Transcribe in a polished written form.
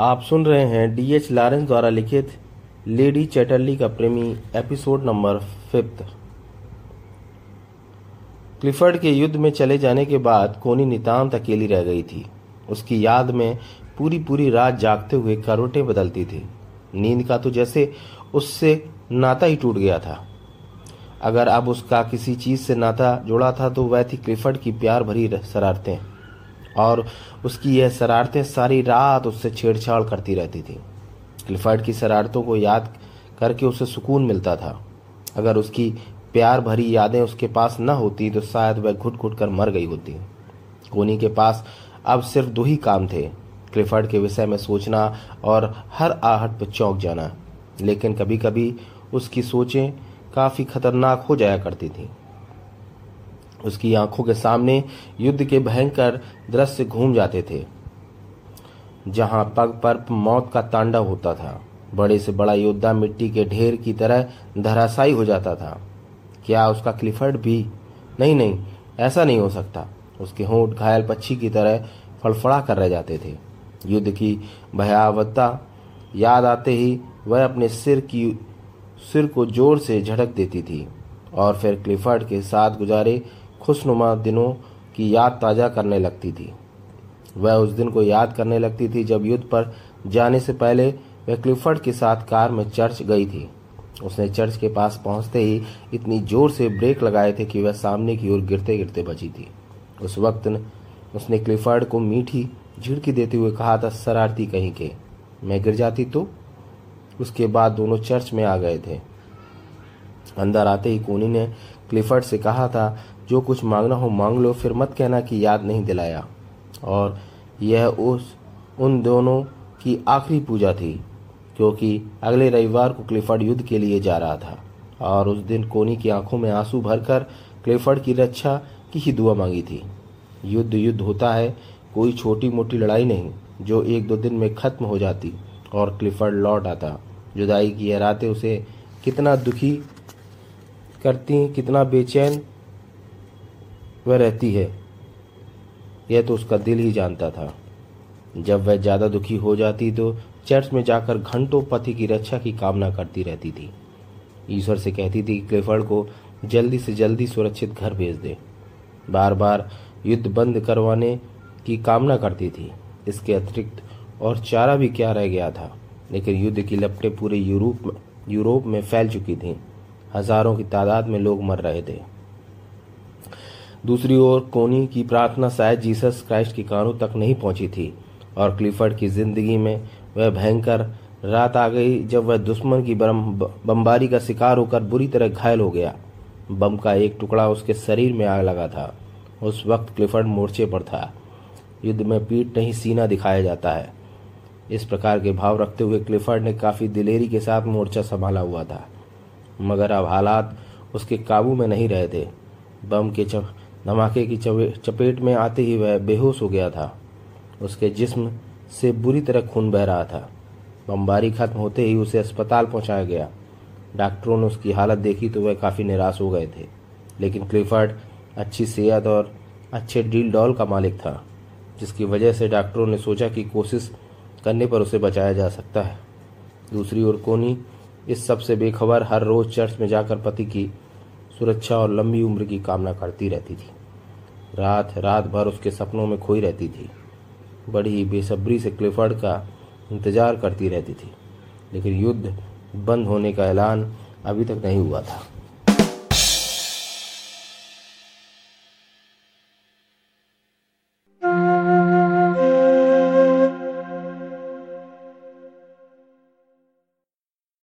आप सुन रहे हैं DH लॉरेंस द्वारा लिखित लेडी चैटरली का प्रेमी एपिसोड नंबर 5। क्लिफर्ड के युद्ध में चले जाने के बाद कोनी नितांत अकेली रह गई थी। उसकी याद में पूरी रात जागते हुए करवटें बदलती थी। नींद का तो जैसे उससे नाता ही टूट गया था। अगर अब उसका किसी चीज़ से नाता जुड़ा था तो वह थी क्लिफर्ड की प्यार भरी शरारतें, और उसकी यह शरारतें सारी रात उससे छेड़छाड़ करती रहती थी। क्लिफर्ड की शरारतों को याद करके उसे सुकून मिलता था। अगर उसकी प्यार भरी यादें उसके पास न होती तो शायद वह घुट घुट कर मर गई होती। कोनी के पास अब सिर्फ दो ही काम थे, क्लिफर्ड के विषय में सोचना और हर आहट पर चौंक जाना। लेकिन कभी कभी उसकी सोचें काफ़ी खतरनाक हो जाया करती थीं। उसकी आंखों के सामने युद्ध के भयंकर दृश्य घूम जाते थे, जहां पग पर मौत का तांडव होता था। बड़े से बड़ा योद्धा मिट्टी के ढेर की तरह धराशायी हो जाता था। क्या उसका क्लिफर्ड भी? नहीं, ऐसा नहीं हो सकता। उसके होंठ घायल पक्षी की तरह फड़फड़ा कर रह जाते थे। युद्ध की भयावहता याद आते ही वह अपने सिर को जोर से झटक देती थी, और फिर क्लिफर्ड के साथ गुजारे खुशनुमा दिनों की याद ताज़ा करने लगती थी। वह उस दिन को याद करने लगती थी जब युद्ध पर जाने से पहले वह क्लिफर्ड के साथ कार में चर्च गई थी। उसने चर्च के पास पहुंचते ही इतनी ज़ोर से ब्रेक लगाए थे कि वह सामने की ओर गिरते गिरते बची थी। उस वक्त उसने क्लिफर्ड को मीठी झिड़की देते हुए कहा था, शरारती कहीं के, मैं गिर जाती तो। उसके बाद दोनों चर्च में आ गए थे। अंदर आते ही कोनी ने क्लिफर्ड से कहा था, जो कुछ मांगना हो मांग लो, फिर मत कहना कि याद नहीं दिलाया। और यह उन दोनों की आखिरी पूजा थी, क्योंकि अगले रविवार को क्लिफर्ड युद्ध के लिए जा रहा था। और उस दिन कोनी की आंखों में आंसू भरकर क्लिफर्ड की रक्षा की ही दुआ मांगी थी। युद्ध होता है, कोई छोटी मोटी लड़ाई नहीं जो एक दो दिन में खत्म हो जाती और क्लिफर्ड लौट आता। जुदाई की यह रातें उसे कितना दुखी करती, कितना बेचैन वह रहती है, यह तो उसका दिल ही जानता था। जब वह ज़्यादा दुखी हो जाती तो चर्च में जाकर घंटों पति की रक्षा की कामना करती रहती थी। ईश्वर से कहती थी कि क्लिफर्ड को जल्दी से जल्दी सुरक्षित घर भेज दे। बार बार युद्ध बंद करवाने की कामना करती थी। इसके अतिरिक्त और चारा भी क्या रह गया था। लेकिन युद्ध की लपटें पूरे यूरोप में फैल चुकी थीं। हजारों की तादाद में लोग मर रहे थे। दूसरी ओर कोनी की प्रार्थना शायद जीसस क्राइस्ट के कानों तक नहीं पहुंची थी, और क्लिफर्ड की जिंदगी में वह भयंकर रात आ गई जब वह दुश्मन की बमबारी का शिकार होकर बुरी तरह घायल हो गया। बम का एक टुकड़ा उसके शरीर में आग लगा था। उस वक्त क्लिफर्ड मोर्चे पर था। युद्ध में पीठ नहीं सीना दिखाया जाता है, इस प्रकार के भाव रखते हुए क्लिफर्ड ने काफ़ी दिलेरी के साथ मोर्चा संभाला हुआ था। मगर अब हालात उसके काबू में नहीं रहे थे। बम के धमाके की चपेट में आते ही वह बेहोश हो गया था। उसके जिस्म से बुरी तरह खून बह रहा था। बमबारी खत्म होते ही उसे अस्पताल पहुंचाया गया। डॉक्टरों ने उसकी हालत देखी तो वह काफ़ी निराश हो गए थे। लेकिन क्लिफर्ड अच्छी सेहत और अच्छे डील डॉल का मालिक था, जिसकी वजह से डॉक्टरों ने सोचा कि कोशिश करने पर उसे बचाया जा सकता है। दूसरी ओर कोनी इस सब से बेखबर हर रोज़ चर्च में जाकर पति की सुरक्षा और लंबी उम्र की कामना करती रहती थी। रात भर उसके सपनों में खोई रहती थी। बड़ी ही बेसब्री से क्लिफर्ड का इंतज़ार करती रहती थी। लेकिन युद्ध बंद होने का ऐलान अभी तक नहीं हुआ था।